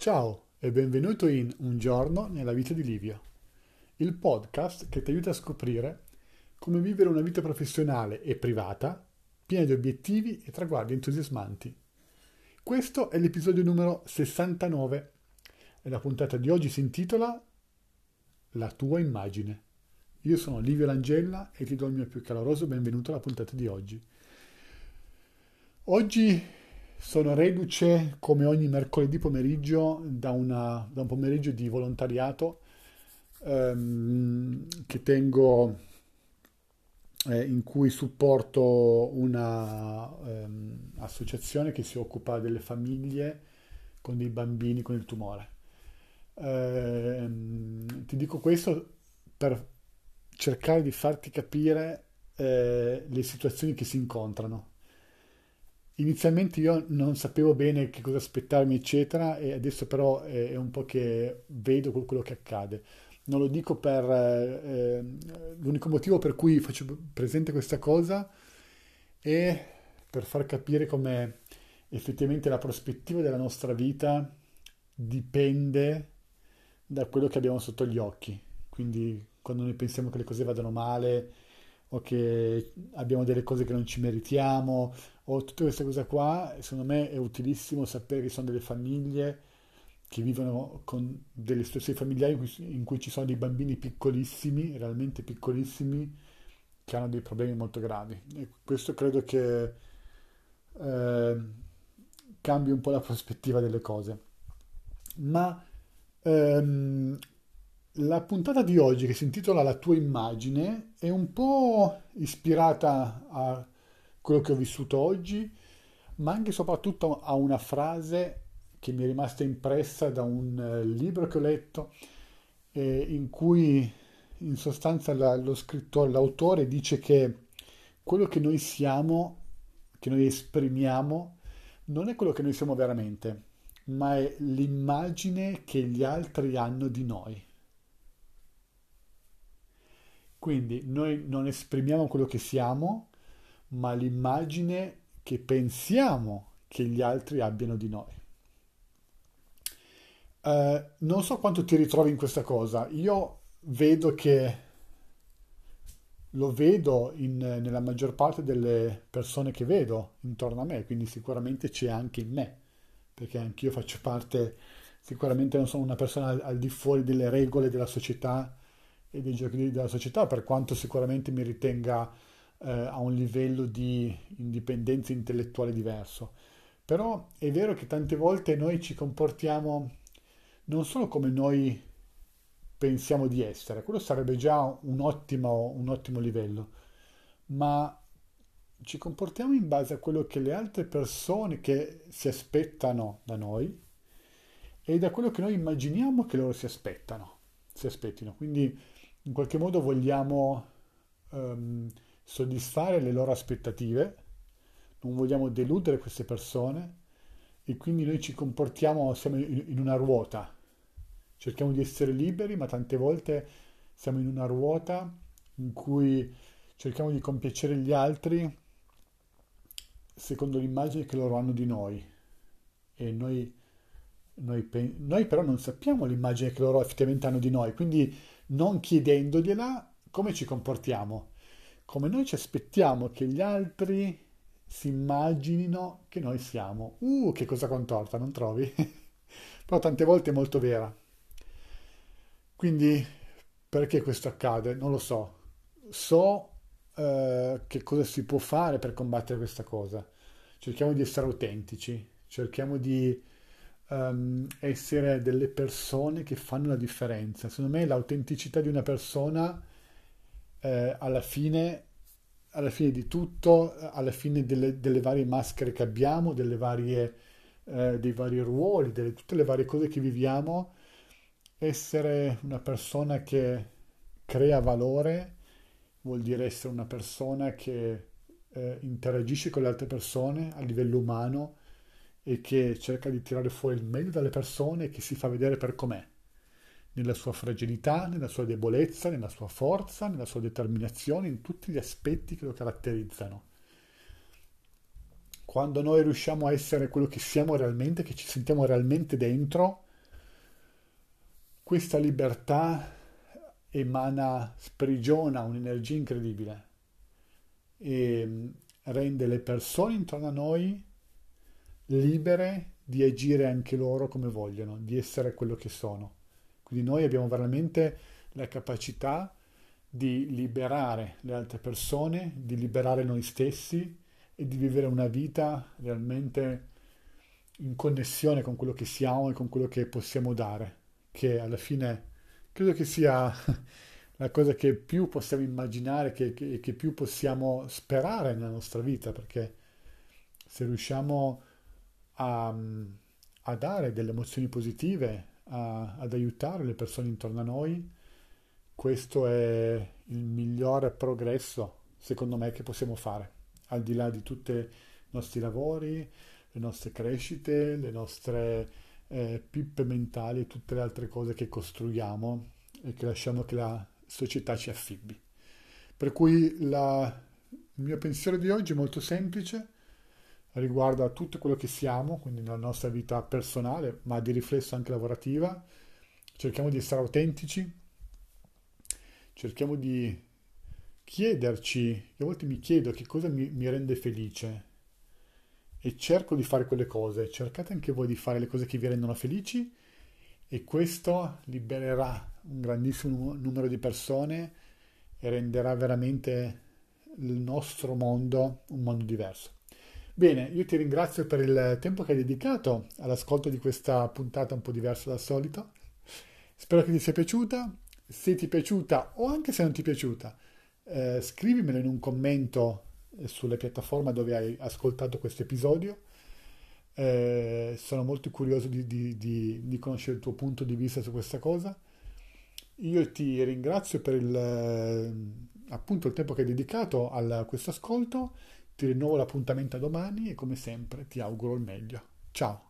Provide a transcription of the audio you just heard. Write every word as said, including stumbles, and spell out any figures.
Ciao e benvenuto in Un giorno nella vita di Livio, il podcast che ti aiuta a scoprire come vivere una vita professionale e privata piena di obiettivi e traguardi entusiasmanti. Questo è l'episodio numero sessantanove e la puntata di oggi si intitola La tua immagine. Io sono Livio Langella e ti do il mio più caloroso benvenuto alla puntata di oggi. Oggi sono reduce, come ogni mercoledì pomeriggio, da, una, da un pomeriggio di volontariato ehm, che tengo, eh, in cui supporto una ehm, associazione che si occupa delle famiglie con dei bambini con il tumore. Eh, ti dico questo per cercare di farti capire eh, le situazioni che si incontrano. Inizialmente io non sapevo bene che cosa aspettarmi, eccetera, e adesso però è un po' che vedo quello che accade. Non lo dico per... Eh, l'unico motivo per cui faccio presente questa cosa è per far capire come effettivamente la prospettiva della nostra vita dipende da quello che abbiamo sotto gli occhi. Quindi quando noi pensiamo che le cose vadano male, o che abbiamo delle cose che non ci meritiamo, o tutte queste cose qua, secondo me è utilissimo sapere che ci sono delle famiglie che vivono con delle situazioni familiari in cui, in cui ci sono dei bambini piccolissimi, realmente piccolissimi, che hanno dei problemi molto gravi. E questo credo che eh, cambi un po' la prospettiva delle cose. Ma ehm, la puntata di oggi, che si intitola La tua immagine, è un po' ispirata a quello che ho vissuto oggi, ma anche e soprattutto a una frase che mi è rimasta impressa da un libro che ho letto, eh, in cui in sostanza la, lo scrittore, l'autore, dice che quello che noi siamo, che noi esprimiamo, non è quello che noi siamo veramente, ma è l'immagine che gli altri hanno di noi. Quindi noi non esprimiamo quello che siamo, ma l'immagine che pensiamo che gli altri abbiano di noi. Eh, non so quanto ti ritrovi in questa cosa. Io vedo che lo vedo in, nella maggior parte delle persone che vedo intorno a me, quindi sicuramente c'è anche in me, perché anch'io faccio parte, sicuramente non sono una persona al, al di fuori delle regole della società e dei giochi della società, per quanto sicuramente mi ritenga eh, a un livello di indipendenza intellettuale diverso. Però è vero che tante volte noi ci comportiamo non solo come noi pensiamo di essere, quello sarebbe già un ottimo, un ottimo livello, ma ci comportiamo in base a quello che le altre persone che si aspettano da noi e da quello che noi immaginiamo che loro si aspettano, si aspettino. Quindi in qualche modo vogliamo ehm, soddisfare le loro aspettative, non vogliamo deludere queste persone e quindi noi ci comportiamo, siamo in una ruota, cerchiamo di essere liberi, ma tante volte siamo in una ruota in cui cerchiamo di compiacere gli altri secondo l'immagine che loro hanno di noi e noi Noi, noi però non sappiamo l'immagine che loro effettivamente hanno di noi, quindi non chiedendogliela come ci comportiamo, come noi ci aspettiamo che gli altri si immaginino che noi siamo. Uh, che cosa contorta, non trovi? Però tante volte è molto vera. Quindi perché questo accade? Non lo so. So eh, che cosa si può fare per combattere questa cosa. Cerchiamo di essere autentici, cerchiamo di essere delle persone che fanno la differenza. Secondo me l'autenticità di una persona eh, alla fine alla fine di tutto, alla fine delle, delle varie maschere che abbiamo, delle varie, eh, dei vari ruoli, delle tutte le varie cose che viviamo, essere una persona che crea valore vuol dire essere una persona che eh, interagisce con le altre persone a livello umano e che cerca di tirare fuori il meglio dalle persone e che si fa vedere per com'è, nella sua fragilità, nella sua debolezza, nella sua forza, nella sua determinazione, in tutti gli aspetti che lo caratterizzano. Quando noi riusciamo a essere quello che siamo realmente, che ci sentiamo realmente dentro, Questa libertà emana, sprigiona un'energia incredibile e rende le persone intorno a noi libere di agire anche loro come vogliono, di essere quello che sono. Quindi noi abbiamo veramente la capacità di liberare le altre persone, di liberare noi stessi e di vivere una vita realmente in connessione con quello che siamo e con quello che possiamo dare, che alla fine credo che sia la cosa che più possiamo immaginare, che, che, che più possiamo sperare nella nostra vita, perché se riusciamo a, a dare delle emozioni positive, a, ad aiutare le persone intorno a noi, questo è il migliore progresso, secondo me, che possiamo fare, al di là di tutti i nostri lavori, le nostre crescite, le nostre eh, pippe mentali e tutte le altre cose che costruiamo e che lasciamo che la società ci affibbi. Per cui la, il mio pensiero di oggi è molto semplice, riguarda tutto quello che siamo, quindi nella nostra vita personale, ma di riflesso anche lavorativa. Cerchiamo di essere autentici, cerchiamo di chiederci, a volte mi chiedo che cosa mi, mi rende felice, e cerco di fare quelle cose. Cercate anche voi di fare le cose che vi rendono felici e questo libererà un grandissimo numero di persone e renderà veramente il nostro mondo un mondo diverso. Bene, io ti ringrazio per il tempo che hai dedicato all'ascolto di questa puntata un po' diversa dal solito. Spero che ti sia piaciuta. Se ti è piaciuta o anche se non ti è piaciuta, eh, scrivimelo in un commento sulle piattaforme dove hai ascoltato questo episodio. Eh, sono molto curioso di, di, di, di conoscere il tuo punto di vista su questa cosa. Io ti ringrazio per il, appunto, il tempo che hai dedicato a questo ascolto. Ti rinnovo l'appuntamento a domani e come sempre ti auguro il meglio. Ciao!